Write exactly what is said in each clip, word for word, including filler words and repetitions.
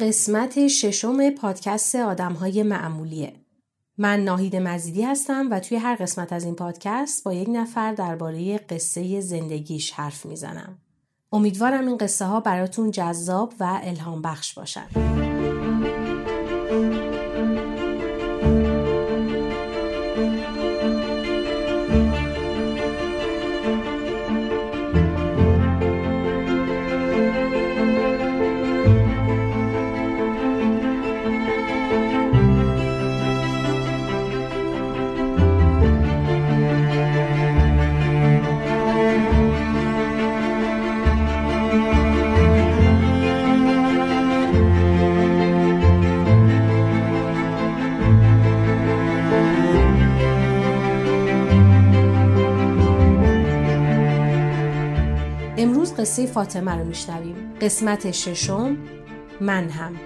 این قسمت ششم پادکست آدم‌های معمولیه. من ناهید مزیدی هستم و توی هر قسمت از این پادکست با یک نفر درباره قصه زندگیش حرف میزنم. امیدوارم این قصه ها براتون جذاب و الهام بخش باشن. امروز قصه فاطمه رو میشنویم. قسمت ششم، من هم.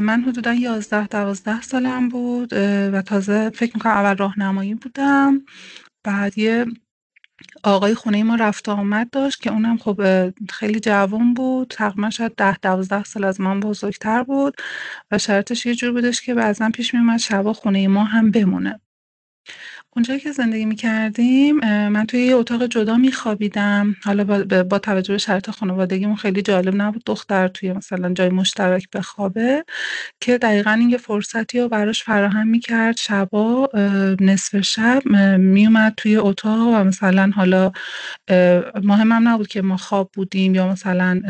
من حدودا یازده دوازده سالم بود و تازه فکر میکنم اول راهنمایی بودم. بعد یه آقای خونه ما رفت آمد داشت که اونم خب خیلی جوان بود، تقریبا شاید ده دوازده سال از من بزرگتر بود و شرطش یه جور بودش که بعضا پیش میومد شبا خونه ما هم بمونه. اونجایی که زندگی میکردیم من توی یه اتاق جدا میخوابیدم. حالا با, با توجه به شرط خانوادگیمون خیلی جالب نبود دختر توی مثلا جای مشترک بخوابه، که دقیقاً این یه فرصتی رو براش فراهم میکرد. شبا نصف شب میومد توی اتاق و مثلا حالا مهمم نبود که ما خواب بودیم یا مثلا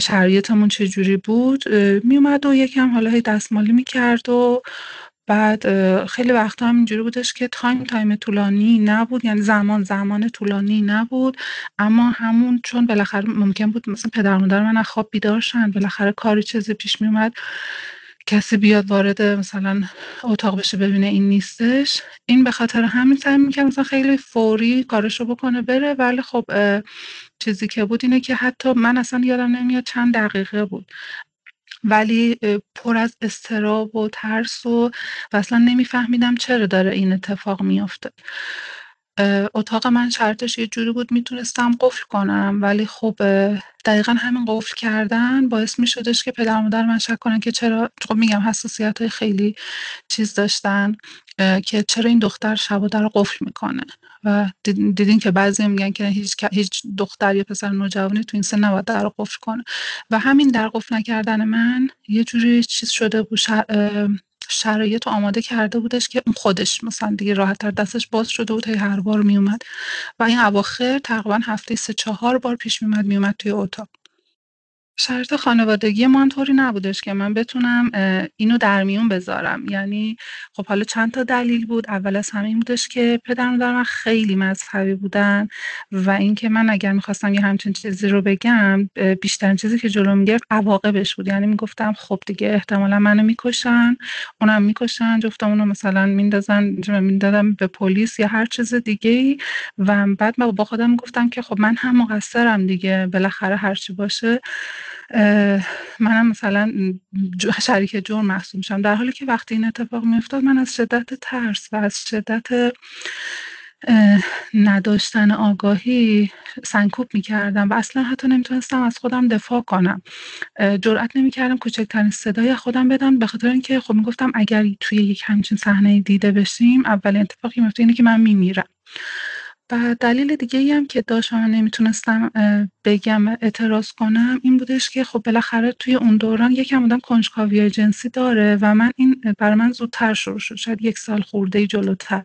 شرایطمون چجوری بود، میومد و یکم حالا هی دستمالی میکرد. و بعد خیلی وقتا هم اینجوری بودش که تایم تایم طولانی نبود، یعنی زمان زمان طولانی نبود، اما همون چون بالاخره ممکن بود مثلا پدر مادر من از خواب بیدار شن، بالاخره کاری چیزی پیش می اومد، کسی بیاد وارد مثلا اتاق بشه ببینه این نیستش. این به خاطر همین سعی می‌کنه مثلا خیلی فوری کارشو بکنه بره، ولی خب چیزی که بود اینه که حتی من اصلا یادم نمیاد چند دقیقه بود، ولی پر از اضطراب و ترس و, و اصلا نمیفهمیدم چرا داره این اتفاق میفته. اتاق من شرطش یه جوری بود میتونستم قفل کنم، ولی خب دقیقا همین قفل کردن باعث میشدش که پدر مادر من شک کنن که چرا، خب میگم حساسیت های خیلی چیز داشتن که چرا این دختر شبا در قفل میکنه. و دیدین که بعضی میگن که هیچ هیچ دختر یا پسر نوجوانی تو این سن نباید در قفل کنه، و همین در قفل نکردن من یه جوری چیز شده بود، شرایط آماده کرده بودش که اون خودش مثلا دیگه راحت‌تر دستش باز شده بود، هی هر بار می اومد. و این اواخر تقریبا هفته سه چهار بار پیش می اومد می اومد توی اتاق. شرط خانوادگی من طوری نبودش که من بتونم اینو در میون بذارم، یعنی خب حالا چند تا دلیل بود. اول از همه این بودش که پدر مادر من خیلی مذهبی بودن و اینکه من اگر میخواستم یه همچین چیزی رو بگم، بیشتر چیزی که جلو میگرفت عواقبش بود. یعنی میگفتم خب دیگه احتمالا منو میکشن، اونم میکشن، جفتمون رو مثلا میندازن میندادم به پلیس یا هر چیز دیگه‌ای. و بعد من با خودم میگفتم که خب من هم مقصرم دیگه، بالاخره هر چی باشه منم مثلا شریک جرم محسوب میشم. در حالی که وقتی این اتفاق میافتاد من از شدت ترس و از شدت نداشتن آگاهی سنکوب میکردم و اصلا حتی نمیتونستم از خودم دفاع کنم. جرئت نمیکردم کوچکترین صدای خودم بدم، به خاطر اینکه خب میگفتم اگر توی یک همچین صحنه دیده بشیم اولین اتفاقی میفته اینه که من میمیرم. و دلیل دیگه ای هم که داشت و من نمیتونستم بگم اعتراض کنم این بودش که خب بالاخره توی اون دوران یکم آدم کنجکاوی جنسی داره و من این برای من زودتر شروع شد، شاید یک سال خورده جلوتر.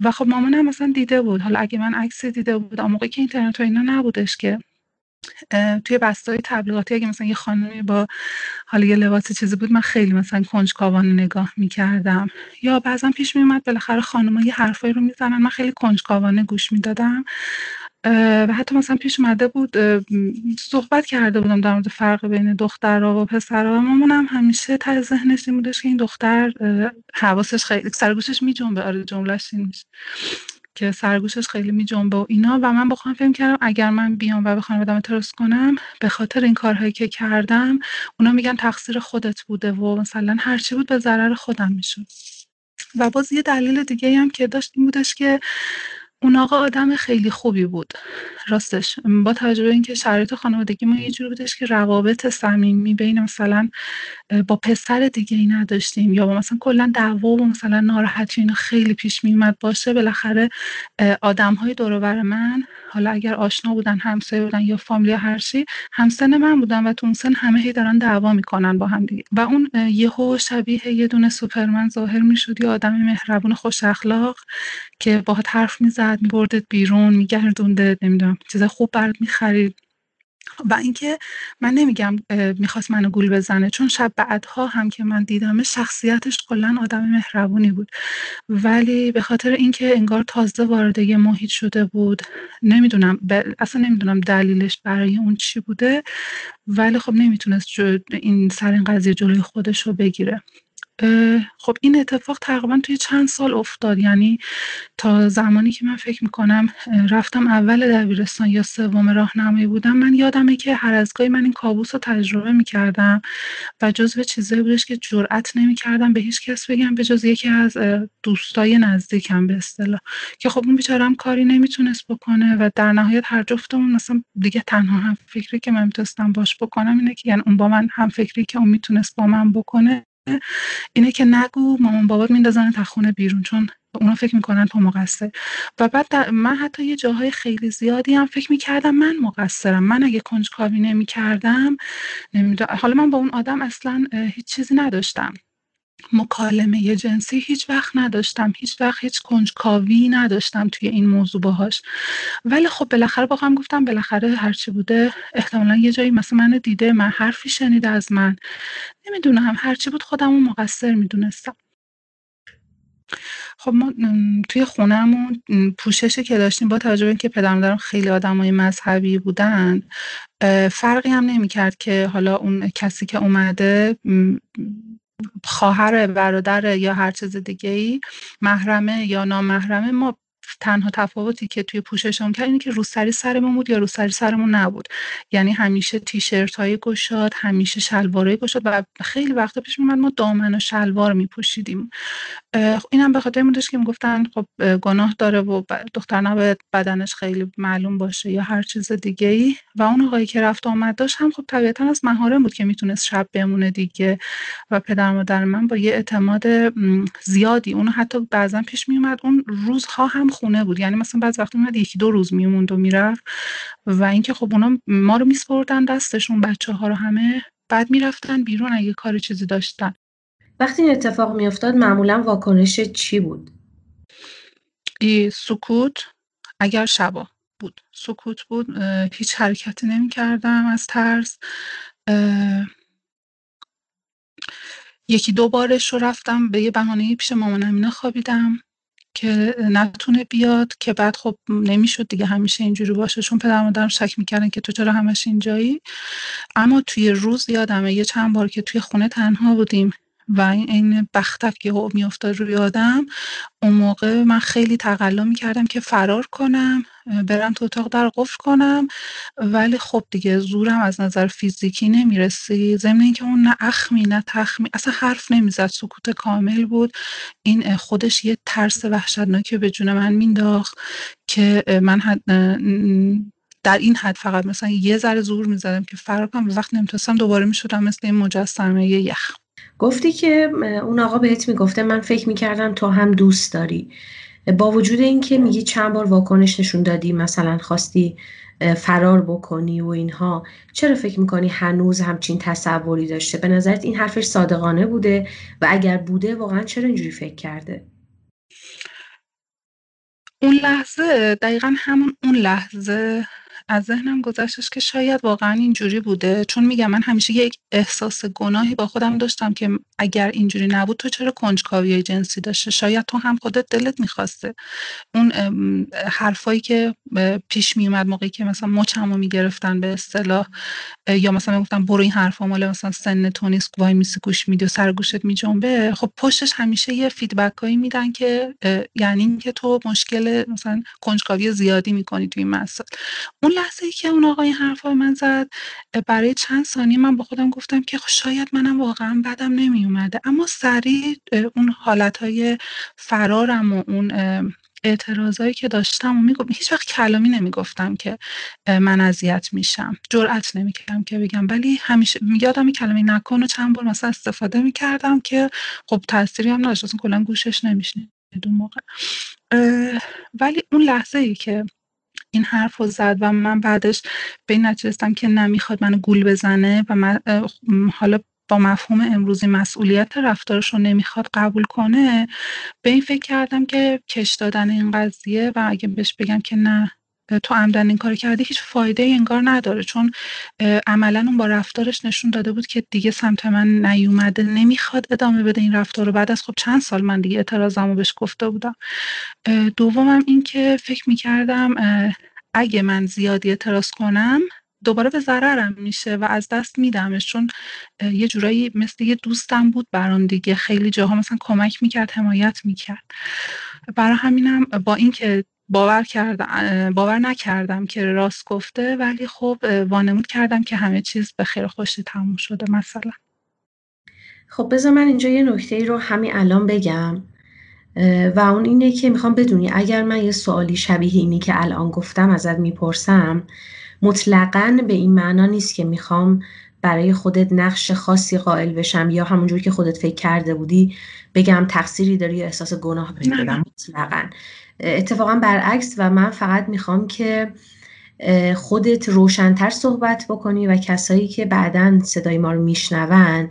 و خب مامانم مثلا دیده بود، حالا اگه من عکسی دیده بود، اون موقعی که اینترنت و اینا نبودش که توی بسته‌های تبلیغاتی اگه مثلا یه خانمی با حالا یه لباس چیزی بود من خیلی مثلا کنجکاوانه نگاه می‌کردم، یا بعضا پیش می‌اومد بالاخره خانم‌ها یه حرفایی رو می‌زنن من خیلی کنجکاوانه گوش می‌دادم. و حتی مثلا پیش اومده بود صحبت کرده بودم در مورد فرق بین دخترها و پسرها. مامانم همیشه ته ذهنش این بودش که این دختر حواسش خیلی سرگوشش میجنبه، آره جمله‌ش این میشه که سرگوشش خیلی میجنبه و اینا، و من بخوام فهم کردم اگر من بیام و بخوام خانواده‌ام اعتراض کنم به خاطر این کارهایی که کردم اونا میگن تقصیر خودت بوده و مثلا هر چی بود به ضرر خودم میشد. و باز یه دلیل دیگه هم که داشت این بودش که اون آقا آدم خیلی خوبی بود راستش، با توجه به اینکه شرایط خانوادگی ما یه جوری بودش که روابط صمیمی بین مثلا با پسر دیگه ای نداشتیم، یا با مثلا کلا دعوا و مثلا ناراحتی اینا خیلی پیش می اومد باشه. بالاخره آدم‌های دور و بر من، حالا اگر آشنا بودن، همسایه بودن یا فامیل یا هر چی، همسن من بودن و تو اون سن همه هی دارن دعوا میکنن با هم دیگه. و اون یهو شبیه یه دونه سوپرمن ظاهر میشد، یه آدم مهربون خوش اخلاق که باهات حرف میزد، میبردت بیرون، میگردوندت، نمیدونم چیز خوب برات میخرید. و اینکه من نمیگم میخواست منو گول بزنه، چون شب بعدها هم که من دیدم شخصیتش کلا آدم مهربونی بود، ولی به خاطر اینکه انگار تازه وارد یه محیط شده بود، نمیدونم ب... اصلا نمیدونم دلیلش برای اون چی بوده، ولی خب نمیتونست جو... این سر این قضیه جلوی خودش رو بگیره. خب این اتفاق تقریبا توی چند سال افتاد، یعنی تا زمانی که من فکر میکنم رفتم اول دبیرستان یا سوم راهنمایی بودم، من یادمه که هر از گاهی من این کابوس رو تجربه میکردم و جزو چیزایی بودش که جرئت نمیکردم به هیچ کس بگم به جز یکی از دوستای نزدیکم به اصطلاح، که خب اون بیچاره هم کاری نمیتونست بکنه و در نهایت هر جفتمون مثلا دیگه تنها هم فکری که من میتونستم باش بکنم اینه که، یعنی اون با من هم فکری که اون میتونست با من بکنه اینه که نگو، مامان بابات میندازن تا خونه بیرون، چون اونا فکر میکنن تو مقصر. و بعد من حتی یه جاهای خیلی زیادی هم فکر میکردم من مقصرم، من اگه کنجکاوی نمیکردم نمیدونم، حالا من با اون آدم اصلا هیچ چیزی نداشتم، مکالمه یه جنسی هیچ وقت نداشتم، هیچ وقت هیچ کنجکاوی نداشتم توی این موضوع باهاش، ولی خب بالاخره با هم گفتم بالاخره هرچی بوده احتمالا یه جایی مثلا من دیده، من حرفی شنیده از من، نمیدونم هرچی بود خودمو مقصر میدونستم. خب ما توی خونه‌مون پوششی که داشتیم با توجه به اینکه پدرم دارم خیلی آدمای مذهبی بودن فرقی هم نمی‌کرد که حالا اون کسی که اومده خواهر، برادر یا هر چیز دیگه‌ای، محرمه یا نامحرمه. ما تنها تفاوتی که توی پوششم کرد اینه که روسری سرمون بود یا روسری سرمون نبود، یعنی همیشه تیشرت‌های گشاد، همیشه شلوارای گشاد و خیلی وقتا پیش میومد ما دامن و شلوار میپوشیدیم. اینم به خاطر این بودش که میگفتن خب گناه داره و دختر نباید بدنش خیلی معلوم باشه یا هر چیز دیگه‌ای. و اون آقایی که رفت آمد داشت هم خب طبیعتاً از محارم بود که میتونست شب بمونه دیگه، و پدر مادر من با یه اعتماد زیادی اون حتی بعضن پیش میومد اون روزها هم خونه بود، یعنی مثلا بعض وقت میاد یکی دو روز میموند و میرفت. و اینکه خب اونا ما رو میسپردن دستشون، بچه ها رو همه، بعد میرفتن بیرون اگه کار چیزی داشتن. وقتی این اتفاق میافتاد معمولا واکنش چی بود؟ سکوت، اگر شبا بود سکوت بود، هیچ حرکتی نمی کردم از ترس. یکی دو بارش رو رفتم به یه بهانه‌ای پیش مامانم اینا خوابیدم که نتونه بیاد، که بعد خب نمیشد دیگه همیشه اینجوری باشه، چون پدر مادرم شک میکردن که تو چرا همش اینجایی. اما توی روز یادمه یه چند بار که توی خونه تنها بودیم و این بختک که میافتاد روی آدم، اون موقع من خیلی تقلا میکردم که فرار کنم، برم تو اتاق در قفل کنم، ولی خب دیگه زورم از نظر فیزیکی نمیرسی، ضمن اینکه اون نه اخمی نه تخمی، اصلا حرف نمیزد، سکوت کامل بود. این خودش یه ترس وحشتناکی به جون من مینداخت که من حد در این حد فقط مثلا یه ذره زور میزدم که فرار کنم، وقت نمیتونستم دوباره میشدم مثل این مجسمه یخ. گفتی که اون آقا بهت میگفته من فکر میکردم تو هم دوست داری، با وجود این که میگی چند بار واکنش نشون دادی، مثلا خواستی فرار بکنی و اینها، چرا فکر میکنی هنوز همچین تصوری داشته؟ به نظرت این حرفش صادقانه بوده؟ و اگر بوده واقعا چرا اینجوری فکر کرده؟ اون لحظه دقیقا همون اون لحظه از ذهنم گذشتش که شاید واقعا اینجوری بوده، چون میگم من همیشه یک احساس گناهی با خودم داشتم که اگر اینجوری نبود تو چرا کنجکاوی جنسی داشته، شاید تو هم خودت دلت میخواسته. اون حرفایی که پیش میومد موقعی که مثلا مچمو میگرفتن به اصطلاح، یا مثلا میگفتن برو این حرفا مال مثلا سن تو نیست وای میسی گوش میدی و سرگوشت میجنبه، خب پشتش همیشه یه فیدبکایی میدن که یعنی اینکه تو مشکل مثلا کنجکاوی زیادی میکنی تو این مسائل. اون لحظه‌ای که اون آقای حرفای من زد، برای چند ثانیه من با خودم گفتم که شاید منم واقعا بدم نمیومده، اما سریع اون حالتهای فرارم و اون اعتراضایی که داشتم و میگم هیچ وقت کلامی نمیگفتم که من اذیت میشم، جرئت نمیکردم که بگم، ولی همیشه میگادم کلامی نکن و چند بار مثلا استفاده میکردم که خب تأثیری هم نداشت، اصلا کلا گوشش نمیشنید اون موقع. ولی اون لحظه ای که این حرف رو زد و من بعدش به این نتیجه رسیدم که نمیخواد منو گول بزنه و من حالا با مفهوم امروزی مسئولیت رفتارش رو نمیخواد قبول کنه، به این فکر کردم که کش دادن این قضیه و اگه بهش بگم که نه تو عمدن این کار کردی هیچ فایده ای انگار نداره، چون عملا اون با رفتارش نشون داده بود که دیگه سمت من نیومده، نمیخواد ادامه بده این رفتار رو. بعد از خب چند سال من دیگه اعتراضمو بهش گفته بودم. دومم این که فکر میکردم اگه من زیادی اعتراض کنم دوباره به ضررم میشه و از دست میدمش، چون یه جورایی مثل یه دوستم بود برام دیگه، خیلی جاها مثلا کمک میکرد، حمایت میکرد. برای همینم با اینکه باور کردم باور نکردم که راست گفته، ولی خب وانمود کردم که همه چیز به خیر خوشی تموم شده مثلا. خب بذار من اینجا یه نکته‌ای رو همین الان بگم و اون اینه که میخوام بدونی اگر من یه سوالی شبیه اینی که الان گفتم ازت میپرسم، مطلقاً به این معنا نیست که میخوام برای خودت نقش خاصی قائل بشم یا همونجور که خودت فکر کرده بودی بگم تقصیری داری یا احساس گناه بهت بدم، مطلقاً. اتفاقاً برعکس، و من فقط میخوام که خودت روشن‌تر صحبت بکنی و کسایی که بعداً صدای ما رو میشنون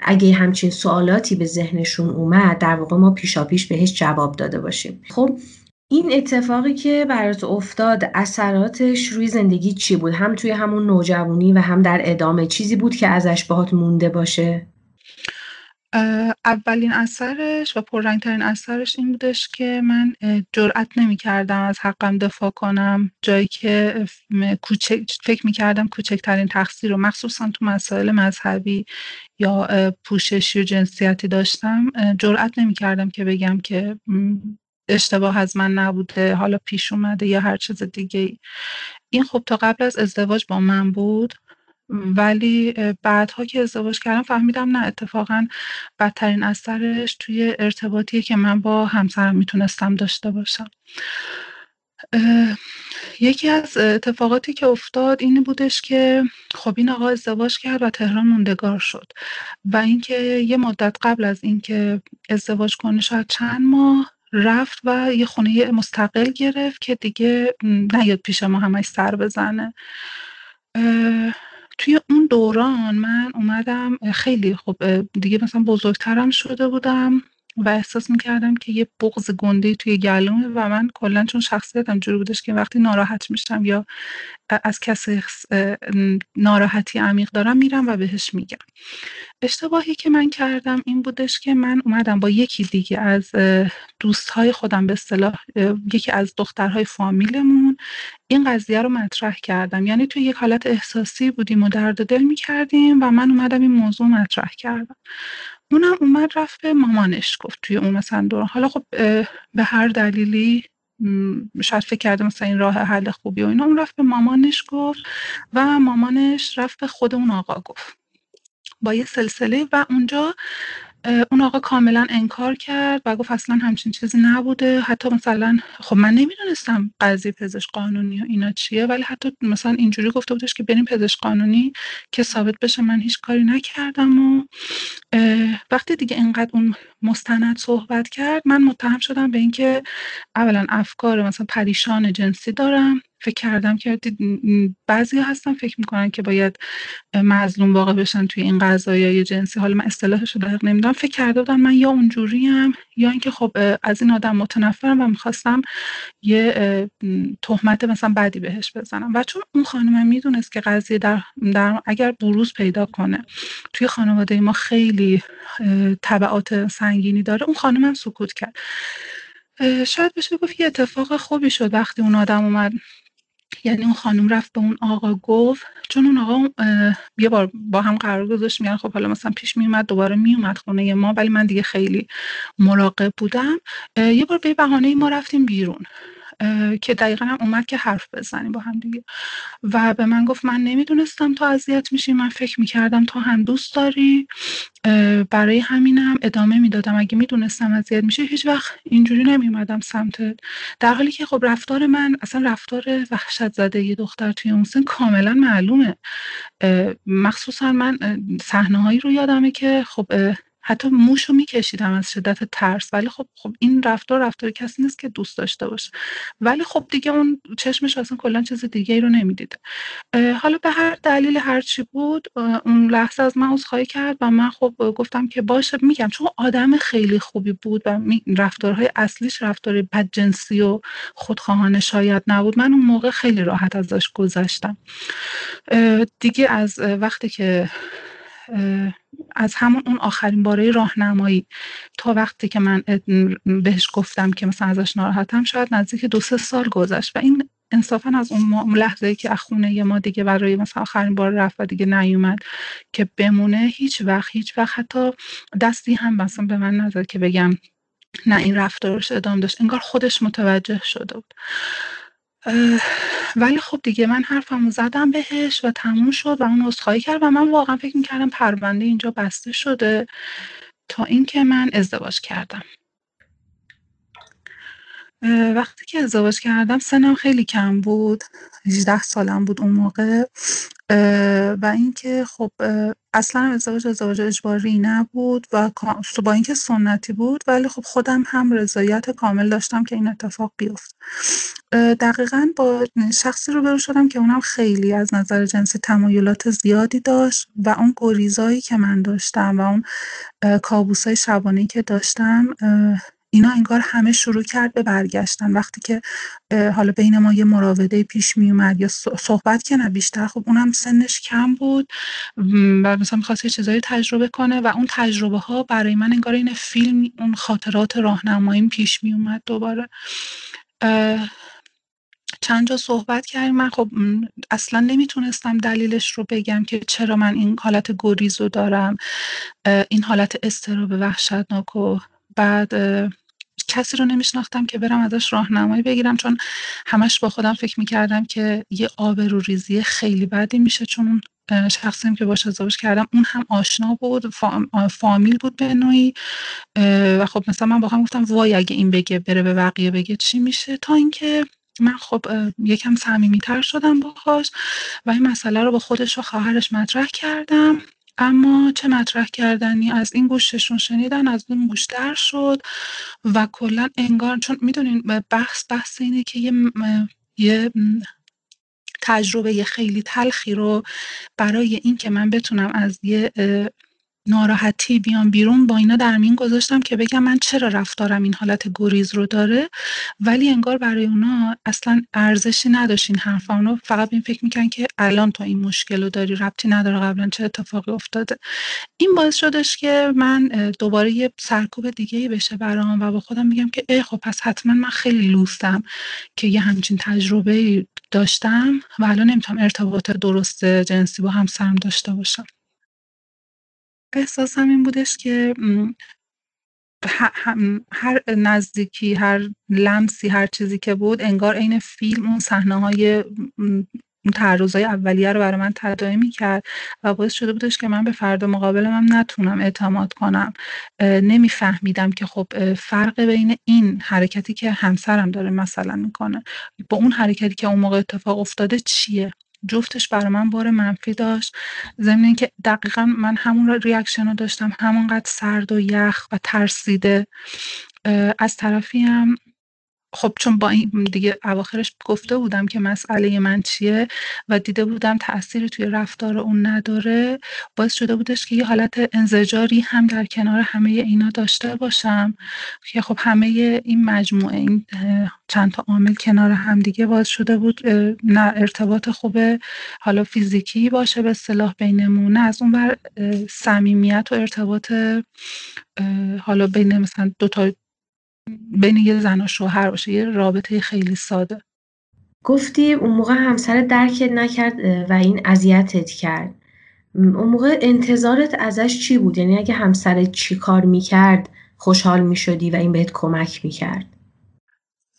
اگه همچین سوالاتی به ذهنشون اومد در واقع ما پیشاپیش بهش جواب داده باشیم. خب این اتفاقی که برات افتاد اثراتش روی زندگی چی بود؟ هم توی همون نوجوانی و هم در ادامه چیزی بود که ازش باهات مونده باشه؟ اولین اثرش و پررنگترین اثرش این بودش که من جرئت نمی کردم از حقم دفاع کنم، جایی که کوچک فکر می کردم کوچکترین تقصیر رو مخصوصا تو مسائل مذهبی یا پوششی و جنسیتی داشتم، جرئت نمی کردم که بگم که اشتباه از من نبوده، حالا پیش اومده یا هر چیز دیگه. این خب تا قبل از ازدواج با من بود، ولی بعدها که ازدواج کردم فهمیدم نه، اتفاقا بدترین اثرش توی ارتباطیه که من با همسرم میتونستم داشته باشم. یکی از اتفاقاتی که افتاد این بودش که خب این آقا ازدواج کرد و تهران موندگار شد و اینکه یه مدت قبل از اینکه ازدواج کنه شاید چند ماه رفت و یه خونه مستقل گرفت که دیگه نیاد پیش ما همش سر بزنه. توی اون دوران من اومدم خیلی خب دیگه مثلا بزرگترم شده بودم و احساس میکردم که یه بغض گنده توی گلومه و من کلا چون شخصیتم جوری بودش که وقتی ناراحت میشم یا از کسی ناراحتی عمیق دارم میرم و بهش میگم. اشتباهی که من کردم این بودش که من اومدم با یکی دیگه از دوستهای خودم به اصطلاح یکی از دخترهای فامیلمون این قضیه رو مطرح کردم، یعنی توی یک حالت احساسی بودیم و درد دل میکردیم و من اومدم این موضوع مطرح کردم. اونم اومد رفت به مامانش گفت توی اون مثلا دوران. حالا خب به هر دلیلی شاید فکر کرده مثلا این راه حل خوبی و اینا، اون رفت به مامانش گفت و مامانش رفت به خود اون آقا گفت با یه سلسله و اونجا اون آقا کاملا انکار کرد و گفت اصلا همچین چیزی نبوده. حتی مثلا خب من نمیدونستم قضیه پزشک قانونی و اینا چیه، ولی حتی مثلا اینجوری گفته بودش که بریم پزشک قانونی که ثابت بشه من هیچ کاری نکردم. و وقتی دیگه اینقدر اون مستند صحبت کرد من متهم شدم به اینکه اولا افکار مثلا پریشان جنسی دارم، فکر کردم که بعضی هستن فکر میکنن که باید مظلوم واقع بشن توی این قضایای جنسی. حالا من اصطلاحش رو دقیق نمیدونم، فکر کرده بودم من یا اونجوریم یا اینکه خب از این آدم متنفرم و میخواستم یه تهمت مثلا بدی بهش بزنم. و چون اون خانم میدونست که قضیه در, در اگر بروز پیدا کنه توی خانواده ما خیلی تبعات سنگینی داره، اون خانم هم سکوت کرد. شاید بشه گفت یه اتفاق خوبی شد وقتی اون آدم اومد، یعنی اون خانم رفت به اون آقا گفت، چون اون آقا یه بار با هم قرار گذاشت میگن خب حالا مثلا پیش میومد دوباره میومد خونه ما، ولی من دیگه خیلی مراقب بودم. یه بار به بهانه ما رفتیم بیرون که دقیقا هم اومد که حرف بزنیم با هم دیگه و به من گفت من نمیدونستم تو اذیت میشی، من فکر میکردم تو هم دوست داری، برای همینم ادامه میدادم، اگه میدونستم اذیت میشه هیچ وقت اینجوری نمیومدم سمتت. در حالی که خب رفتار من اصلا رفتار وحشت زده یه دختر توی اون سن کاملا معلومه. مخصوصا من صحنه‌هایی رو یادمه که خب حتی موشو میکشیدم از شدت ترس، ولی خب خب این رفتار رفتار کسی نیست که دوست داشته باشه، ولی خب دیگه اون چشمش اصلا کلا چیز دیگه ای رو نمیدید. حالا به هر دلیل هر چی بود اون لحظه از من عذرخواهی کرد و من خب گفتم که باشه، میگم چون آدم خیلی خوبی بود و رفتارهای اصلیش رفتار بدجنسی و خودخواهانه شاید نبود، من اون موقع خیلی راحت ازش گذشتم. دیگه از وقتی که از همون اون آخرین باره راهنمایی تا وقتی که من بهش گفتم که مثلا ازش ناراحتم شاید نزدیک دو سه سال گذشت و این انصافا از اون لحظه‌ای که از خونه ما دیگه برای مثلا آخرین بار رفت و دیگه نیومد که بمونه، هیچ وقت هیچ وقت حتی دستی هم مثلا به من نزد که بگم نه این رفتارش ادامه داشت، انگار خودش متوجه شده بود. ولی خب دیگه من حرفمو زدم بهش و تموم شد و اون عذرخواهی کرد و من واقعا فکر میکردم پرونده اینجا بسته شده تا اینکه من ازدواج کردم. وقتی که ازدواج کردم سنم خیلی کم بود، هجده سالم بود اون موقع و اینکه خب اصلا ازدواج ازدواج اجباری نبود و با اینکه سنتی بود ولی خب خودم هم رضایت کامل داشتم که این اتفاق بیفته. دقیقاً با شخصی روبرو شدم که اونم خیلی از نظر جنسی تمایلات زیادی داشت و اون گریزایی که من داشتم و اون کابوسای شبانه‌ای که داشتم اینا انگار همه شروع کرد به برگشتن. وقتی که حالا بین ما یه مراوده پیش می اومد یا صحبت که نه بیشتر، خب اونم سنش کم بود و مثلا می‌خواست یه چیزایی تجربه کنه و اون تجربه ها برای من انگار این فیلم اون خاطرات راهنمایی پیش می اومد دوباره. چند جا صحبت کردیم، من خب اصلا نمیتونستم دلیلش رو بگم که چرا من این حالت گریز رو دارم، این حالت اضطراب وحشتناک. و بعد کسی رو نمیشناختم که برم ازش راهنمایی بگیرم، چون همش با خودم فکر میکردم که یه آبروریزی خیلی بدی میشه، چون شخصیم که باش ازدواج کردم اون هم آشنا بود، فامیل بود به نوعی و خب مثلا من با خودم گفتم وای اگه این بگه بره به بقیه بگه چی میشه. تا اینکه من خب یکم صمیمیتر شدم باهاش و این مسئله رو با خودش و خواهرش مطرح کردم، اما چه مطرح کردنی، از این گوششون شنیدن از اون گوش در شد و کلا انگار چون میدونین بحث بحث اینه که یه, یه تجربه خیلی تلخی رو برای این که من بتونم از یه ناراحتی بیام بیرون با اینا در میون گذاشتم که بگم من چرا رفتارم این حالت گریز رو داره، ولی انگار برای اونا اصلا ارزشی نداشت این حرفا، اونا فقط این فکر میکنن که الان تو این مشکل رو داری، ربطی نداره قبلا چه اتفاقی افتاده. این باعث شدش که من دوباره یه سرکوب دیگه‌ای بشه برام و با خودم میگم که ای خب پس حتما من خیلی لوستم که یه همچین تجربه‌ای داشتم و الان نمیتونم ارتباط درست جنسی با همسرم داشته باشم. احساسم این بودش که هر نزدیکی، هر لمسی، هر چیزی که بود انگار عین فیلم اون صحنه‌های تعرضای اولیه رو برای من تداعی می‌کرد و باعث شده بودش که من به فرد مقابلم هم نتونم اعتماد کنم. نمیفهمیدم که خب فرق بین این حرکتی که همسرم داره مثلا میکنه با اون حرکتی که اون موقع اتفاق افتاده چیه. جفتش برای من بار منفی داشت، ضمن اینکه دقیقا من همون ریاکشن رو داشتم، همونقدر سرد و یخ و ترسیده. از طرفی هم خب چون با این دیگه اواخرش گفته بودم که مسئله من چیه و دیده بودم تأثیری توی رفتار اون نداره، باعث شده بودش که یه حالت انزجاری هم در کنار همه اینا داشته باشم که خب همه این مجموعه، این چند تا عامل کنار هم دیگه باعث شده بود نه ارتباط خوب حالا فیزیکی باشه به اصطلاح بینمون، نه از اون بر صمیمیت و ارتباط حالا بین مثلا دو تا بین یه زن و شوهر باشه، یه رابطه خیلی ساده. گفتی اون موقع همسرت درکت نکرد و این اذیتت کرد. اون موقع انتظارت ازش چی بود؟ یعنی اگه همسرت چی کار میکرد خوشحال میشدی و این بهت کمک میکرد؟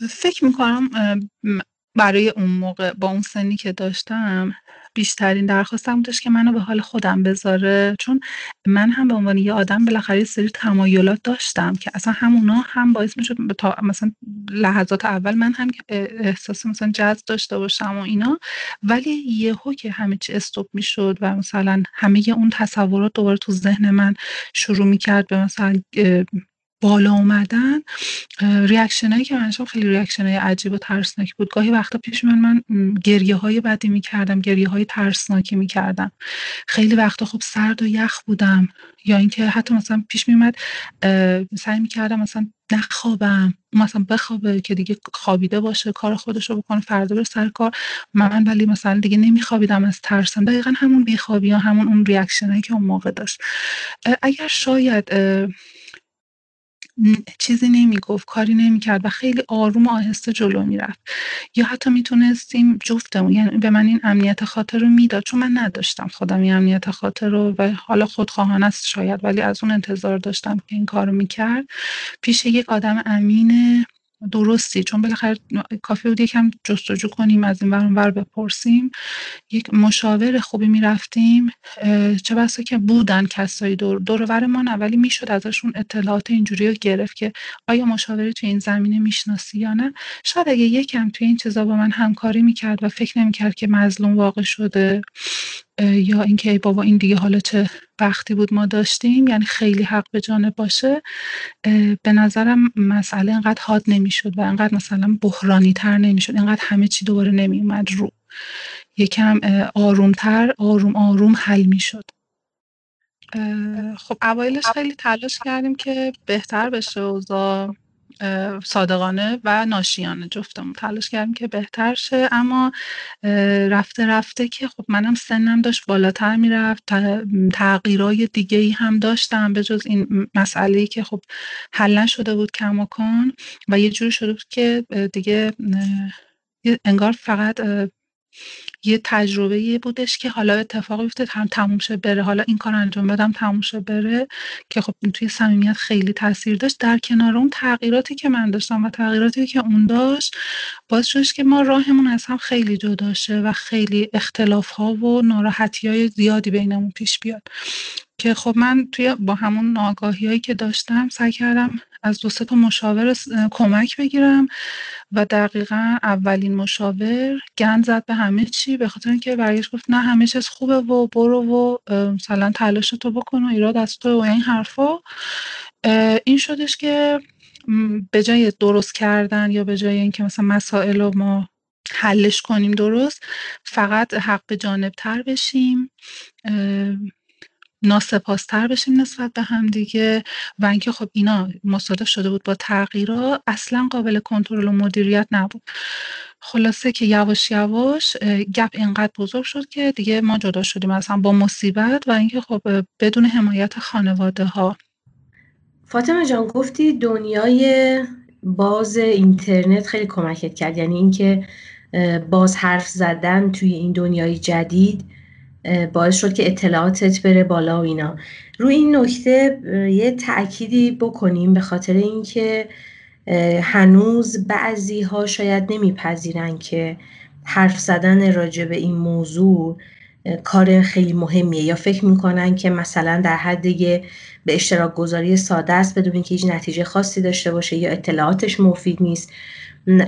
فکر میکنم برای اون موقع با اون سنی که داشتم بیشترین درخواستم بودش که منو به حال خودم بذاره، چون من هم به عنوان یه آدم بالاخره یه سری تمایلات داشتم که اصلا همونا هم باعث میشد تا مثلا لحظات اول من هم احساس مثلا جذب داشته باشم و اینا، ولی یهو که همه چی استوب میشد و مثلا همه اون تصورات دوباره تو ذهن من شروع میکرد به مثلا بالا اومدن، ریاکشنایی که من شام خیلی ریاکشنای عجیب و ترسناک بود. گاهی وقتا پیش من من گریه های بدی میکردم، گریه های ترسناکی میکردم. خیلی وقتا خب سرد و یخ بودم، یا اینکه حتی مثلا پیش میومد سعی میکردم مثلا نخوابم، مثلا بخوابه که دیگه خوابیده باشه کار خودش رو بکنه فردا بره سر کار. من ولی مثلا دیگه نمیخوابیدم از ترسم. دقیقاً همون بیخوابی یا همون اون ریاکشنایی که اون موقع داشت. اگر شاید چیزی نمی گفت، کاری نمی کرد و خیلی آروم و آهسته جلو می رفت، یا حتی می تونستیم جفتمون، یعنی به من این امنیت خاطر رو می داد، چون من نداشتم خودم این امنیت خاطر رو و حالا خودخواهانه است شاید، ولی از اون انتظار داشتم که این کار رو می کرد پیش یک آدم امینه درستی، چون بالاخره کافی بود یکم جستجو کنیم، از این ور اون ور بپرسیم، یک مشاور خوبی میرفتیم، چه بسا که بودن کسایی دور دور و بر ما، نه ولی میشد ازشون اطلاعات اینجوری رو گرفت که آیا مشاوری توی این زمینه میشناسی یا نه. شاید اگه یکم توی این چیزا با من همکاری میکرد و فکر نمیکرد که مظلوم واقع شده یا اینکه ای بابا این دیگه حالا چه وقتی بود ما داشتیم، یعنی خیلی حق به جانب باشه، به نظرم مسئله اینقدر حاد نمیشد و اینقدر مثلا بحرانی تر نمیشد، اینقدر همه چی دوباره نمیومد رو، یکم آرومتر آروم آروم حل میشد. خب اوایلش خیلی تلاش کردیم که بهتر بشه اوضاع، صادقانه و ناشیانه جفتمون تلاش کردیم که بهتر شه، اما رفته رفته که خب منم سنم داشت بالاتر میرفت، تغییرای دیگه‌ای هم داشتم به جز این مسئله‌ای که خب حل نشده بود کماکان و یه جوری شده بود که دیگه انگار فقط یه تجربه بودش که حالا اتفاقی افتاد هم تموم شه بره، حالا این کار انجام بدم تموم شه بره، که خب توی صمیمیت خیلی تاثیر داشت. در کنار اون تغییراتی که من داشتم و تغییراتی که اون داشت باعث شد که ما راهمون از هم خیلی جدا شه و خیلی اختلاف‌ها و ناراحتی‌های زیادی بینمون پیش بیاد، که خب من توی با همون ناآگاهیایی که داشتم سعی کردم از دو سه تا مشاور کمک بگیرم و دقیقاً اولین مشاور گند زد به همه چی، به خاطر اینکه برگشت گفت نه همه چیز خوبه و برو و مثلا تلاشتو بکن و ایراد از تو و این حرفا. این شدش که به جای درست کردن یا به جای اینکه مثلا مسائل رو ما حلش کنیم درست، فقط حق به جانب‌تر بشیم، ناسپاستر بشیم نسبت به هم دیگه، و اینکه خب اینا مصادف شده بود با تغییرها، اصلا قابل کنترل و مدیریت نبود. خلاصه که یواش یواش گپ اینقدر بزرگ شد که دیگه ما جدا شدیم اصلا با مصیبت و اینکه خب بدون حمایت خانواده ها. فاطمه جان گفتی دنیای باز اینترنت خیلی کمکت کرد، یعنی اینکه باز حرف زدن توی این دنیای جدید باعث شد که اطلاعاتت بره بالا و اینا. روی این نکته یه تأکیدی بکنیم به خاطر اینکه هنوز بعضی ها شاید نمیپذیرن که حرف زدن راجع به این موضوع کار خیلی مهمیه، یا فکر میکنن که مثلا در حد یه به اشتراک گذاری ساده است بدون اینکه هیچ نتیجه خاصی داشته باشه یا اطلاعاتش مفید نیست.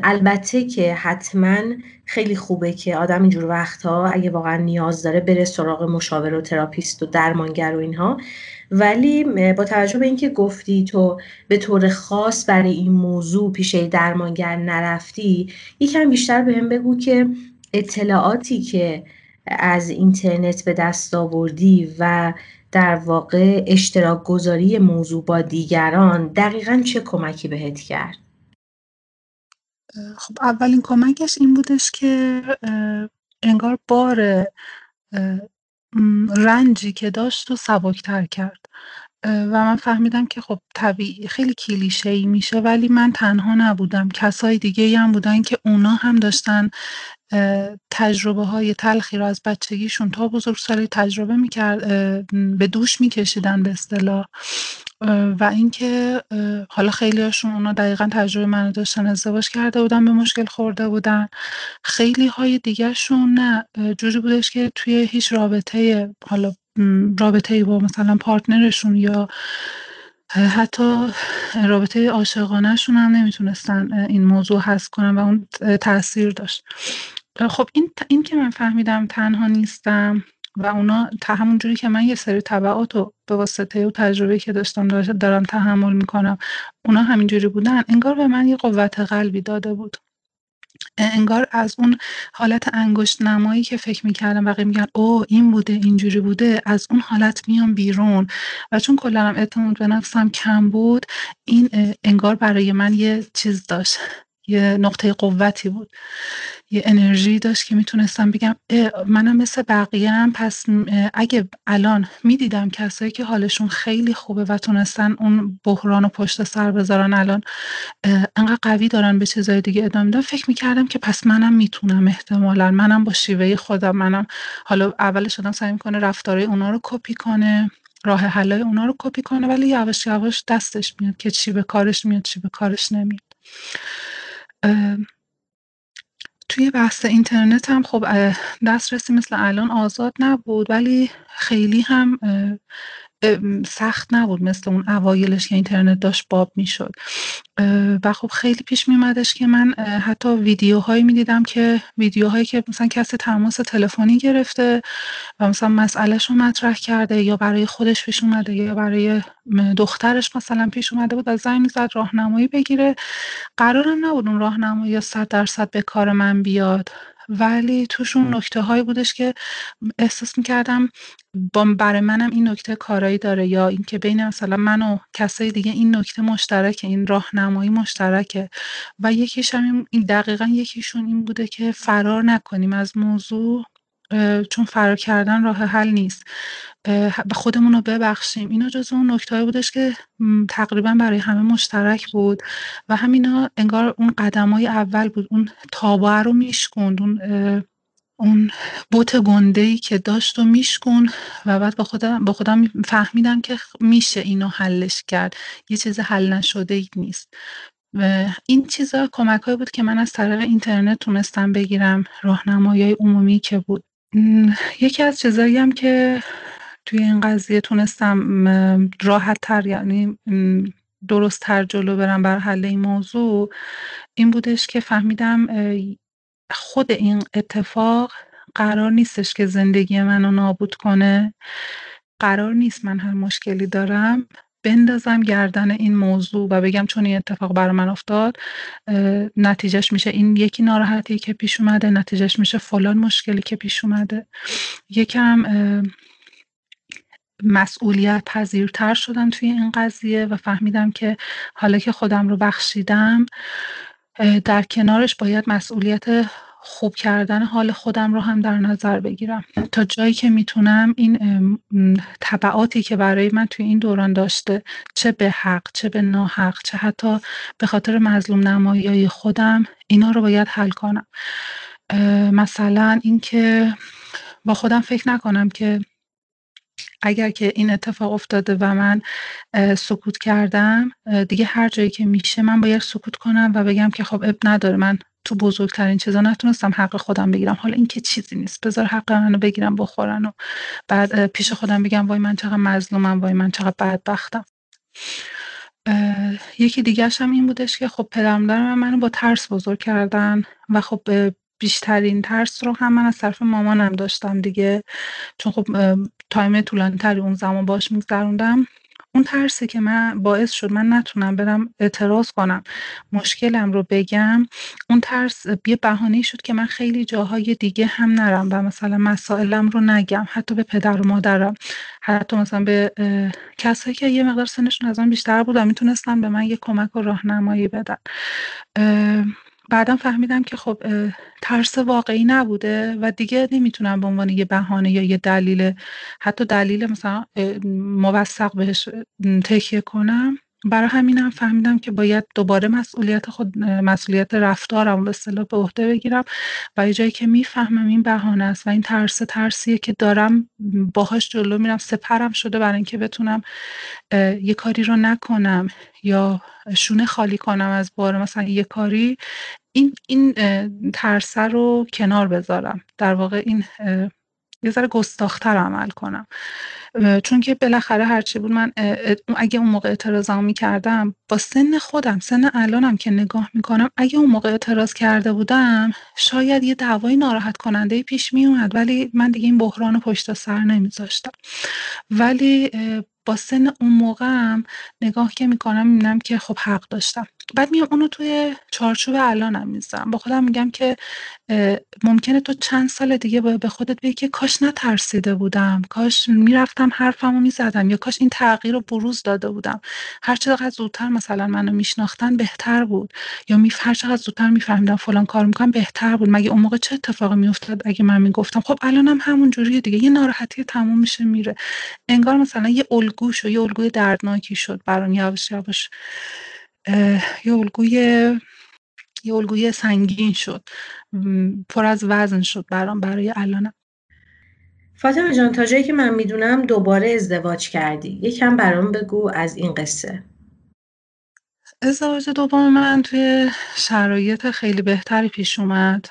البته که حتما خیلی خوبه که آدم اینجور وقتها اگه واقعا نیاز داره بره سراغ مشاور و تراپیست و درمانگر و اینها، ولی با توجه به اینکه گفتی تو به طور خاص برای این موضوع پیش درمانگر نرفتی، یکم بیشتر بهم بگو که اطلاعاتی که از اینترنت به دست آوردی و در واقع اشتراک گذاری موضوع با دیگران دقیقاً چه کمکی بهت کرد؟ خب اولین کمکش این بودش که انگار بار رنجی که داشت رو سبکتر کرد و من فهمیدم که خب طبیعی، خیلی کلیشه‌ای میشه، ولی من تنها نبودم، کسای دیگه‌ای هم بودن که اونا هم داشتن تجربه های تلخی رو از بچگیشون تا بزرگسالی تجربه میکرد، به دوش میکشیدن به اصطلاح. و اینکه حالا خیلی‌هاشون اونا دقیقاً تجربه منو داشتن، ازدواج کرده بودن، به مشکل خورده بودن. خیلی های دیگرشون نه، جوری بودش که توی هیچ رابطه، حالا رابطه با مثلا پارتنرشون یا حتی رابطه عاشقانه‌شون هم نمیتونستن این موضوع حس کنن و اون تأثیر داشت. خب این این که من فهمیدم تنها نیستم و اونا تا همون جوری که من یه سری تبعات رو به واسطه و تجربه که داشتم دارم تحمل میکنم، اونا همینجوری بودن، انگار به من یه قوت قلبی داده بود. انگار از اون حالت انگشت نمایی که فکر میکردم بقیه میگن اوه این بوده اینجوری بوده، از اون حالت میام بیرون و چون کلنم اعتماد به نفسم کم بود، این انگار برای من یه چیز داشت، یه نقطه قوتی بود، یه انرژی داشت که میتونستم بگم منم مثل بقیه هم. پس اگه الان میدیدم کسایی که حالشون خیلی خوبه و تونستن اون بحران رو پشت سر بذارن، الان انقدر قوی دارن به چیزای دیگه ادامه میدن، فکر میکردم که پس منم میتونم، احتمالا منم با شیوه خودم، منم حالا اولش آدم سعی میکنه رفتارای اونا رو کپی کنه، راه حلای اونا رو کپی کنه، ولی یواش یواش دستش میاد که چی به کارش میاد چی به کارش نمیاد. توی بحث اینترنت هم خب دسترسی مثل الان آزاد نبود، ولی خیلی هم سخت نبود مثل اون اوایلش که اینترنت داشت باب میشد. و خب خیلی پیش میمدش که من حتی ویدیوهایی میدیدم که ویدیوهایی که مثلا کسی تماس تلفنی گرفته و مثلا مسئلهش رو مطرح کرده یا برای خودش پیش اومده یا برای دخترش مثلا پیش اومده بود، از زنگ زد راهنمایی بگیره. قرارم نبود اون راهنمایی صد درصد به کار من بیاد، ولی توشون نکته هایی بودش که احساس میکردم برای منم این نکته کارایی داره، یا اینکه بین مثلا من و کسای دیگه این نکته مشترکه، این راهنمایی مشترکه. و یکیش هم این دقیقاً یکیشون این بوده که فرار نکنیم از موضوع، چون فرار کردن راه حل نیست، به خودمون رو ببخشیم. اینا جز اون نکته‌ای بودش که تقریبا برای همه مشترک بود و همینا انگار اون قدمای اول بود، اون تابه رو میشکند، اون اون بوت گنده‌ای که داشت و میشکن و بعد با خودم با خودم فهمیدم که میشه اینو حلش کرد، یه چیز حل نشده‌ای نیست. و این چیزا کمک‌هایی بود که من از طریق اینترنت تونستم بگیرم، راهنمایی‌های عمومی که بود. یکی از چیزایی هم که توی این قضیه تونستم راحت تر، یعنی درست تر جلو برم بر حل این موضوع، این بودش که فهمیدم خود این اتفاق قرار نیستش که زندگی منو نابود کنه، قرار نیست من هر مشکلی دارم بندازم گردن این موضوع و بگم چون این اتفاق برای من افتاد نتیجهش میشه این یکی ناراحتی که پیش اومده، نتیجهش میشه فلان مشکلی که پیش اومده. یکم مسئولیت پذیرتر شدم توی این قضیه و فهمیدم که حالا که خودم رو بخشیدم، در کنارش باید مسئولیت خوب کردن حال خودم رو هم در نظر بگیرم، تا جایی که میتونم این تبعاتی که برای من توی این دوران داشته، چه به حق چه به ناحق، چه حتی به خاطر مظلوم نمایی‌های خودم، اینا رو باید حل کنم. مثلا اینکه با خودم فکر نکنم که اگر که این اتفاق افتاده و من سکوت کردم، دیگه هر جایی که میشه من باید سکوت کنم و بگم که خب اب نداره، من تو بزرگترین چیزا نتونستم حق خودم بگیرم. حالا این که چیزی نیست، بذار حق منو بگیرم بخورن و بعد پیش خودم بگم وای من چقدر مظلومم، وای من چقدر بدبختم. یکی دیگه‌ش هم این بودش که خب پدر مادرم منو با ترس بزرگ کردن و خب بیشترین ترس رو هم من از طرف مامانم داشتم دیگه، چون خب تایم طولانی‌تری اون زمان باهاش می‌گذروندم. اون ترسی که من باعث شد من نتونم برم اعتراض کنم، مشکلم رو بگم، اون ترس یه بهانه‌ای شد که من خیلی جاهای دیگه هم نرم و مثلا مسائلم رو نگم، حتی به پدر و مادرم، حتی مثلا به اه, کسایی که یه مقدار سنشون از من بیشتر بود و میتونستن به من یه کمک و راهنمایی بدن. اه, بعدم فهمیدم که خب اه, ترس واقعی نبوده و دیگه نمیتونم به عنوان یه بهانه یا یه دلیل، حتی دلیل مثلا اه, موثق بهش تکیه کنم. برای همینم هم فهمیدم که باید دوباره مسئولیت خود مسئولیت رفتارم به اصطلاح به عهده بگیرم و یه جایی که میفهمم این بهانه است و این ترس ترسیه که دارم باهاش جلو میرم، سپرم شده برای اینکه بتونم یه کاری رو نکنم یا شونه خالی کنم از بار مثلا یه کاری، این این ترس رو کنار بذارم، در واقع این یه ذره گستاخ‌تر عمل کنم. چون که بالاخره هرچی بود من اگه اون موقع اعتراضم میکردم با سن خودم، سن الانم که نگاه میکنم، اگه اون موقع اعتراض کرده بودم شاید یه دعوای ناراحت کننده پیش میومد، ولی من دیگه این بحران رو پشت سر نمیذاشتم. ولی با سن اون موقعم نگاه که میکنم میبینم که خب حق داشتم، بعد میام اونو توی چارچوب الانم میذارم، با خودم میگم که ممکنه تو چند سال دیگه به خودت بگی که کاش نترسیده بودم، کاش میرفتم حرفمو میزدم، یا کاش این تغییر رو بروز داده بودم، هر چقدر زودتر مثلا منو میشناختن بهتر بود، یا می هر چقدر زودتر میفهمیدم فلان کار میکنم بهتر بود، مگه اون موقع چه اتفاقی میافتاد اگه من میگفتم. خب الانم همون جوریه دیگه، یه ناراحتی تموم میشه میره، انگار مثلا یه الگوی شو یه الگوی دردناکی شد برام، یواش یواش یه الگوی یه الگوی سنگین شد، پر از وزن شد برام برای الانم. فاطمه جان، تا جایی که من میدونم دوباره ازدواج کردی، یکم برام بگو از این قصه. ازدواج دوم من توی شرایط خیلی بهتری پیش اومد.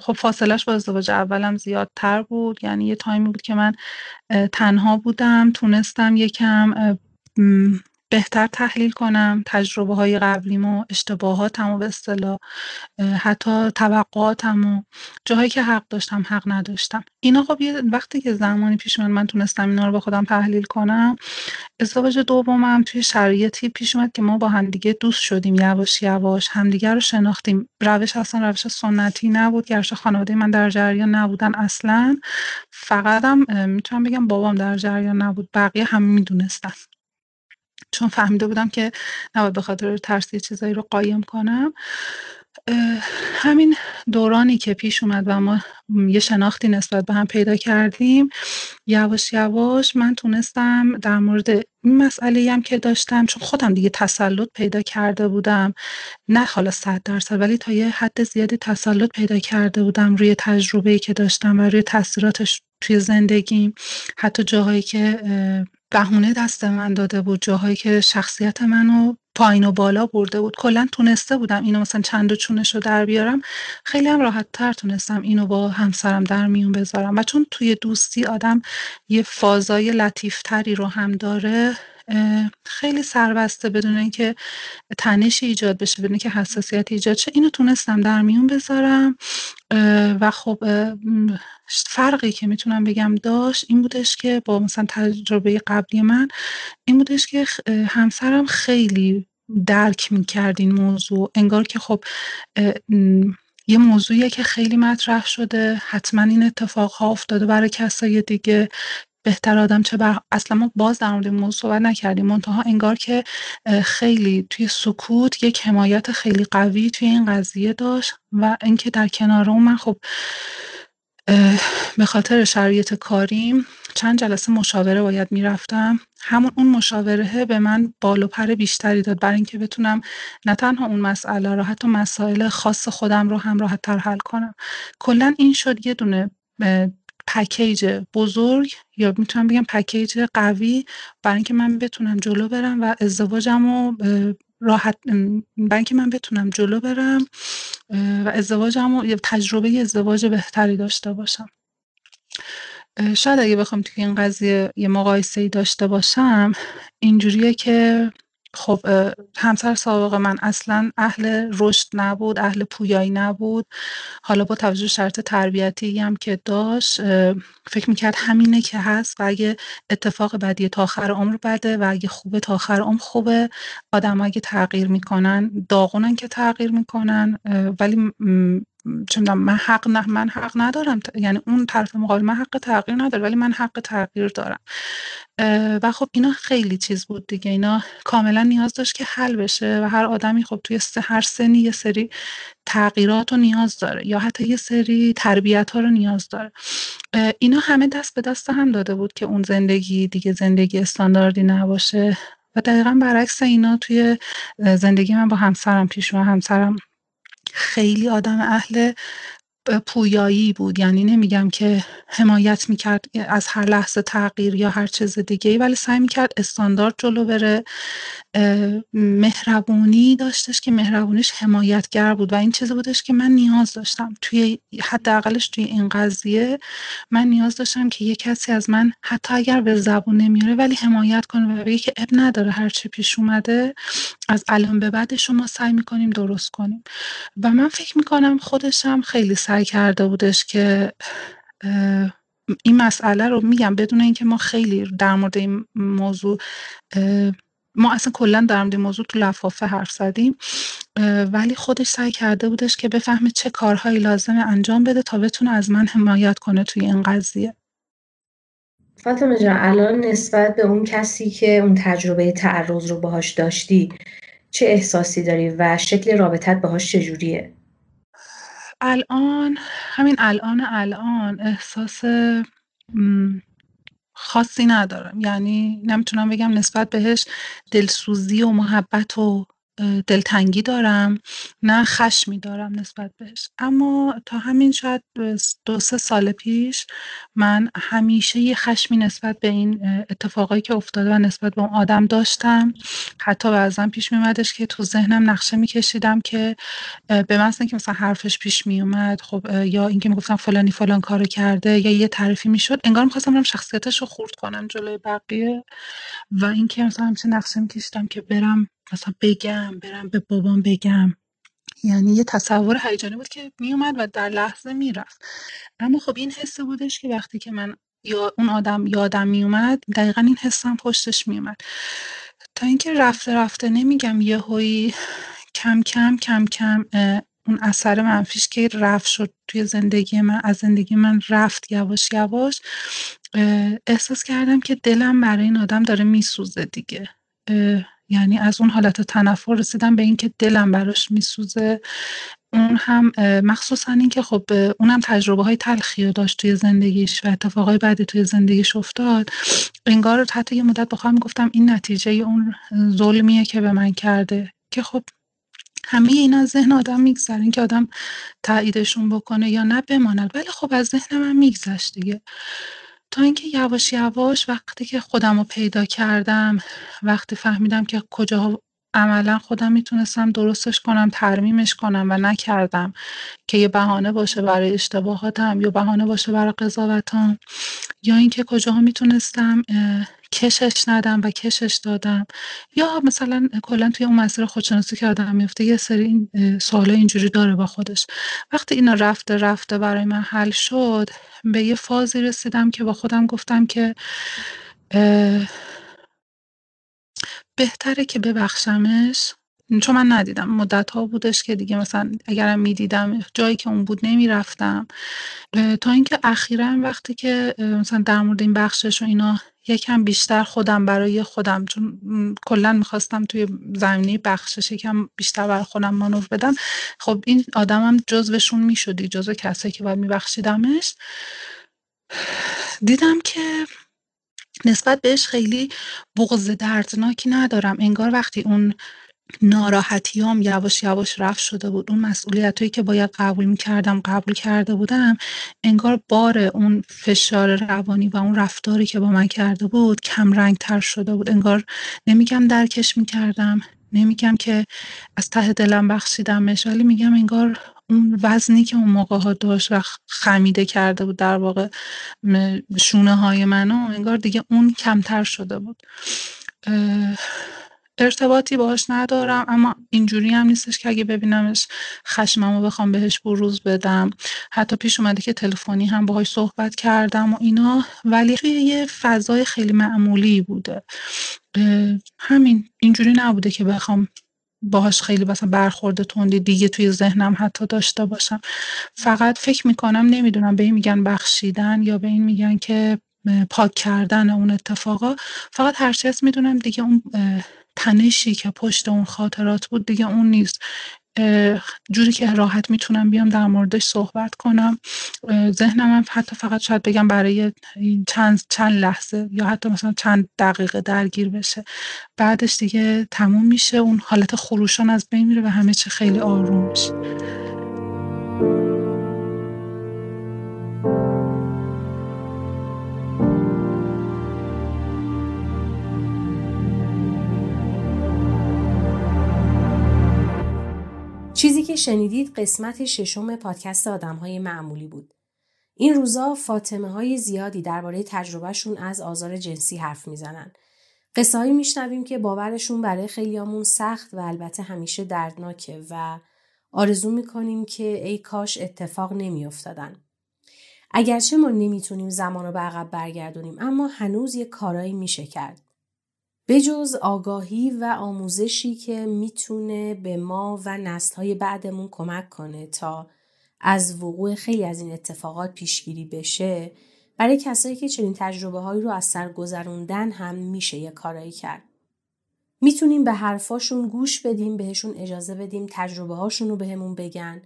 خب فاصلش با ازدواج اولم زیادتر بود، یعنی یه تایمی بود که من تنها بودم، تونستم یکم بهتر تحلیل کنم تجربه های قبلیم و اشتباهاتم و به اصطلاح حتی توقعاتم و جاهایی که حق داشتم حق نداشتم اینا. خب یه وقتی که زمانی پیش من من تونستم اینا رو با خودم تحلیل کنم، ازدواج دومم توی شرایطی پیش اومد که ما با همدیگه دوست شدیم، یواش یواش همدیگه رو شناختیم. روش اصلا روش سنتی نبود، گرچه خانواده من در جریان نبودن اصلا، فقط هم میتونم بگم بابام در جریان نبود، بقیه هم میدونستن، چون فهمیده بودم که نباید به خاطر ترس یه چیزایی رو قایم کنم. همین دورانی که پیش اومد و ما یه شناختی نسبت به هم پیدا کردیم، یواش یواش من تونستم در مورد این مسئله‌ای هم که داشتم، چون خودم دیگه تسلط پیدا کرده بودم، نه حالا صد درصد ولی تا یه حد زیادی تسلط پیدا کرده بودم روی تجربه‌ای که داشتم و روی تاثیراتش توی زندگیم، حتی جاهایی که بهونه دست من داده بود، جاهایی که شخصیت منو پایین و بالا برده بود، کلا تونسته بودم اینو مثلا چند و چونش رو در بیارم. خیلی هم راحت تر تونستم اینو با همسرم در میون بذارم و چون توی دوستی آدم یه فازای لطیفتری رو هم داره، خیلی سربسته بدون اینکه تنشی ایجاد بشه، بدون اینکه حساسیت ایجاد شه، اینو تونستم در میون بذارم. و خب فرقی که میتونم بگم داشت این بودش که با مثلا تجربه قبلی من این بودش که همسرم خیلی درک میکرد این موضوع، انگار که خب یه موضوعیه که خیلی مطرح شده، حتما این اتفاق ها افتاده برای کسای دیگه، بهتر آدم چه بر... اصلا ما باز در مورد موضوع صحبت نکردیم، منتها انگار که خیلی توی سکوت یک حمایت خیلی قوی توی این قضیه داشت و اینکه در کنار اون من خب به خاطر شرایط کاریم چند جلسه مشاوره باید میرفتم، همون اون مشاوره به من بال و پر بیشتری داد برای اینکه بتونم نه تنها اون مسئله رو، حتی مسائل خاص خودم رو هم راحت تر حل کنم. کلا این شد یه دونه پکیج بزرگ، یا میتونم بگم پکیج قوی، برای اینکه من بتونم جلو برم و ازدواجم رو راحت برای که من بتونم جلو برم و ازدواجم و تجربه ازدواج بهتری داشته باشم. شاید اگه بخوام توی این قضیه یه مقایسه‌ای داشته باشم، اینجوریه که خب همسر سابق من اصلا اهل رشد نبود، اهل پویایی نبود. حالا با توجه شرط تربیتی هم که داشت فکر میکرد همینه که هست و اگه اتفاق بدیه تا آخر عمر بده و اگه خوبه تا آخر عمر خوبه. آدم اگه تغییر میکنن داغونن که تغییر میکنن، ولی چون من حق نه من حق ندارم، یعنی اون طرف مقابل من حق تغییر نداره ولی من حق تغییر دارم. و خب اینا خیلی چیز بود دیگه، اینا کاملا نیاز داشت که حل بشه و هر آدمی خب توی هر سنی یه سری تغییرات رو نیاز داره یا حتی یه سری تربیت ها رو نیاز داره. اینا همه دست به دست هم داده بود که اون زندگی دیگه زندگی استانداردی نباشه و دقیقاً برعکس اینا توی زندگی من با همسرم پیش اومد. همسرم خیلی آدم اهل پویایی بود، یعنی نمیگم که حمایت میکرد از هر لحظه تغییر یا هر چیز دیگه، ولی سعی میکرد استاندارد جلو بره. مهربونی داشتش که مهربونیش حمایتگر بود و این چیزی بودش که من نیاز داشتم توی حداقلش توی این قضیه. من نیاز داشتم که یه کسی از من حتی اگر به زبون نمیاره ولی حمایت کنه و بگه که اب نداره هر چی پیش اومده از الان به بعد شما سعی میکنیم درست کنیم. و من فکر میکنم خودشم خیلی سعی کرده بودش که این مسئله رو، میگم بدون اینکه ما خیلی در مورد این موضوع، ما اصلا کلا در مورد این موضوع تو لفافه حرف زدیم، ولی خودش سعی کرده بودش که بفهمه چه کارهایی لازمه انجام بده تا بتونه از من حمایت کنه توی این قضیه. فاطمه جان، الان نسبت به اون کسی که اون تجربه تعرض رو باهاش داشتی چه احساسی داری و شکل رابطت باهاش چجوریه؟ الان همین الان الان احساس خاصی ندارم، یعنی نمیتونم بگم نسبت بهش دلسوزی و محبت و دلتنگی دارم، نه خشمی دارم نسبت بهش. اما تا همین شاید دو سه سال پیش من همیشه یه خشمی نسبت به این اتفاقایی که افتاده و نسبت به اون آدم داشتم. حتی بعضا پیش میومدش که تو ذهنم نقشه میکشیدم که به من اینکه مثلا حرفش پیش میومد، خب یا اینکه میگفتم فلانی فلان کارو کرده یا یه تعریفی میشد، انگار می‌خواستم برم شخصیتش رو خورد کنم جلوی بقیه. و اینکه مثلا همیشه نقشه میکشیدم که برم مثلا بگم برم به بابام بگم، یعنی یه تصور هیجانی بود که میومد و در لحظه میرفت. اما خب این حس بودش که وقتی که من یا اون آدم یادم میومد دقیقا این حسم پشتش میومد، تا اینکه رفته رفته نمیگم یه هایی کم کم کم کم اون اثر منفیش که رفت شد توی زندگی من، از زندگی من رفت یواش یواش، احساس کردم که دلم برای این آدم داره میسوزه دیگه. یعنی از اون حالت تنفر رسیدم به این که دلم براش میسوزه. اون هم مخصوصا این که خب اونم تجربه های تلخی رو داشت توی زندگیش و اتفاقای بعدی توی زندگیش افتاد. انگار حتی یه مدت با خودم میگفتم این نتیجه اون ظلمیه که به من کرده، که خب همه اینا ذهن آدم میگذره، این که آدم تاییدشون بکنه یا نه بماند، ولی خب از ذهن من میگذشت دیگه. تا اینکه یواش یواش وقتی که خودم رو پیدا کردم، وقتی فهمیدم که کجاها عملا خودم میتونستم درستش کنم، ترمیمش کنم و نکردم که یه بهانه باشه برای اشتباهاتم یا بهانه باشه برای قضاوتام، یا اینکه کجاها میتونستم کشش ندم و کشش دادم، یا مثلا کلا توی اون مسیر خودشناسی که آدم میفته یه سری این سوالای اینجوری داره با خودش. وقتی اینا رفته رفته برای من حل شد، به یه فازی رسیدم که با خودم گفتم که بهتره که ببخشمش، چون من ندیدم، مدت ها بودش که دیگه مثلا اگرم میدیدم جایی که اون بود نمیرفتم. تا اینکه اخیرا وقتی که مثلا در مورد این بخشش و اینا یکم بیشتر خودم برای خودم، چون کلن میخواستم توی زمینه بخشش یکم بیشتر برای خودم مانور بدم، خب این آدمم جزوشون میشدی، جزو کسایی که باید میبخشیدمش، دیدم که نسبت بهش خیلی بغض دردناکی ندارم. انگار وقتی اون ناراحتیام یواش یواش رفت شده بود، اون مسئولیتایی که باید قبول می‌کردم قبول کرده بودم، انگار بار اون فشار روانی و اون رفتاری که با من کرده بود کم رنگ‌تر شده بود، انگار نمیگم درکش می‌کردم، نمیگم که از ته دلم بخشیدمش، ولی میگم انگار اون وزنی که اون موقع ها داشت و خمیده کرده بود در واقع شونه های منو، انگار دیگه اون کمتر شده بود. ارتباطی باهاش ندارم، اما اینجوری هم نیستش که اگه ببینمش خشممو بخوام بهش بروز بدم. حتی پیش اومده که تلفنی هم باهاش صحبت کردم و اینا، ولی توی یه فضای خیلی معمولی بوده. همین، اینجوری نبوده که بخوام باهاش خیلی مثلا برخورد تندی دیگه توی ذهنم حتی داشته باشم. فقط فکر میکنم، نمیدونم به این میگن بخشیدن یا به این میگن که پاک کردن اون اتفاقا. فقط هر چیز میدونم دیگه اون تنشی که پشت اون خاطرات بود دیگه اون نیست. جوری که راحت میتونم بیام در موردش صحبت کنم، ذهنم حتی فقط شاید بگم برای چند چند لحظه یا حتی مثلا چند دقیقه درگیر بشه، بعدش دیگه تموم میشه، اون حالت خروشان از بین میره و همه چی خیلی آروم میشه. چیزی که شنیدید قسمت ششم پادکست آدم‌های معمولی بود. این روزا فاطمه‌های زیادی درباره تجربهشون از آزار جنسی حرف میزنن. قصه‌هایی میشنویم که باورشون برای خیلیامون سخت و البته همیشه دردناکه و آرزو میکنیم که ای کاش اتفاق نمیافتادن. اگرچه ما نمیتونیم زمان رو به عقب برگردونیم، اما هنوز یه کارایی میشه کرد. بجز آگاهی و آموزشی که میتونه به ما و نسل‌های بعدمون کمک کنه تا از وقوع خیلی از این اتفاقات پیشگیری بشه، برای کسایی که چنین تجربه‌هایی رو از سر گذروندن هم میشه یه کارایی کرد. میتونیم به حرفاشون گوش بدیم، بهشون اجازه بدیم تجربه‌هاشون رو بهمون بگن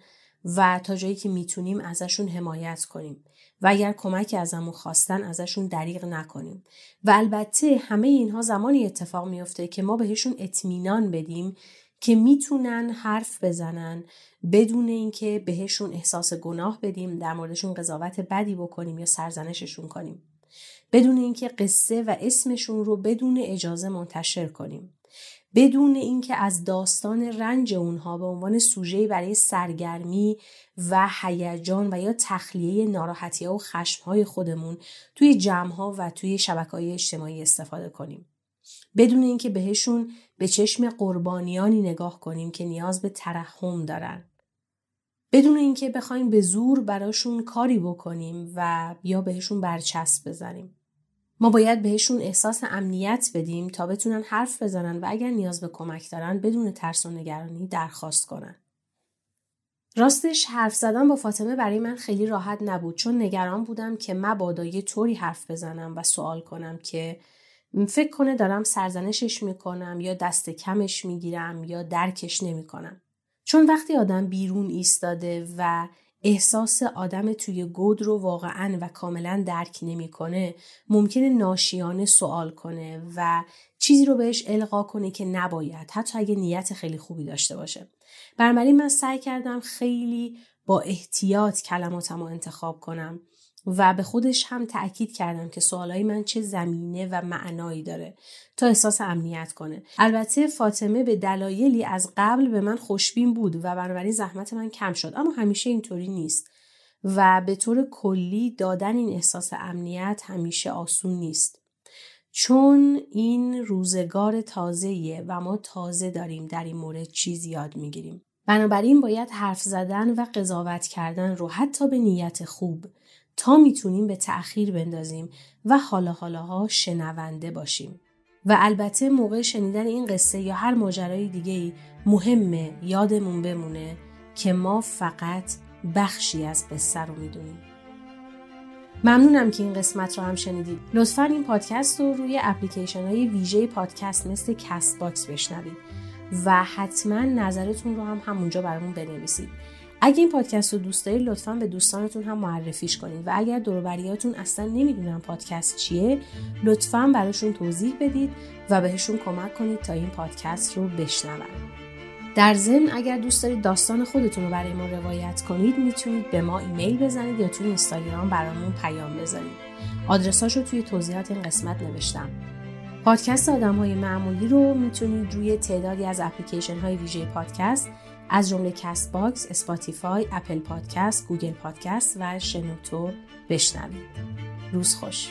و تا جایی که میتونیم ازشون حمایت کنیم و اگر کمکی ازمون خواستن ازشون دریغ نکنیم. و البته همه اینها زمانی اتفاق میفته که ما بهشون اطمینان بدیم که میتونن حرف بزنن بدون اینکه بهشون احساس گناه بدیم، در موردشون قضاوت بدی بکنیم یا سرزنششون کنیم، بدون اینکه قصه و اسمشون رو بدون اجازه منتشر کنیم، بدون اینکه از داستان رنج اونها به عنوان سوژه‌ای برای سرگرمی و هیجان و یا تخلیه ناراحتی‌ها و خشم‌های خودمون توی جمع‌ها و توی شبکه‌های اجتماعی استفاده کنیم، بدون اینکه بهشون به چشم قربانیانی نگاه کنیم که نیاز به ترحم دارن، بدون اینکه بخوایم به زور براشون کاری بکنیم و یا بهشون برچسب بزنیم. ما باید بهشون احساس امنیت بدیم تا بتونن حرف بزنن و اگر نیاز به کمک دارن بدون ترس و نگرانی درخواست کنن. راستش حرف زدن با فاطمه برای من خیلی راحت نبود، چون نگران بودم که مبادا یه طوری حرف بزنم و سوال کنم که فکر کنه دارم سرزنشش میکنم یا دست کمش میگیرم یا درکش نمیکنم. چون وقتی آدم بیرون ایستاده و احساس آدم توی گود رو واقعاً و کاملاً درک نمی‌کنه، ممکنه ناشیانه سوال کنه و چیزی رو بهش القا کنه که نباید، حتی اگه نیت خیلی خوبی داشته باشه. بنابراین من سعی کردم خیلی با احتیاط کلماتم رو انتخاب کنم و به خودش هم تأکید کردم که سوالای من چه زمینه و معنایی داره تا احساس امنیت کنه. البته فاطمه به دلایلی از قبل به من خوشبین بود و بنابراین زحمت من کم شد، اما همیشه اینطوری نیست و به طور کلی دادن این احساس امنیت همیشه آسون نیست، چون این روزگار تازه‌ایه و ما تازه داریم در این مورد چیزی یاد میگیریم. بنابراین باید حرف زدن و قضاوت کردن رو حتی به نیت خوب تا میتونیم به تأخیر بندازیم و حالا حالاها شنونده باشیم. و البته موقع شنیدن این قصه یا هر ماجرای دیگه‌ای مهمه یادمون بمونه که ما فقط بخشی از قصه رو میدونیم. ممنونم که این قسمت رو هم شنیدید. لطفاً این پادکست رو روی اپلیکیشن‌های ویژه پادکست مثل کست باکس بشنوید و حتما نظرتون رو هم همونجا برامون بنویسید. اگه این پادکست رو دوست دارید لطفاً به دوستانتون هم معرفیش کنید و اگر دور و بریاتون اصلاً نمیدونن پادکست چیه، لطفاً براشون توضیح بدید و بهشون کمک کنید تا این پادکست رو بشنون. در ضمن اگر دوست دارید داستان خودتون رو برای ما روایت کنید، میتونید به ما ایمیل بزنید یا توی اینستاگرام برامون پیام بذارید. آدرساشو توی توضیحات این قسمت نوشتم. پادکست آدم‌های معمولی رو میتونید روی تعدادی از اپلیکیشن‌های ویژه پادکست از جمله کست باکس، اسپاتیفای، اپل پادکست، گوگل پادکست و شنوتو بشنوید. روز خوش.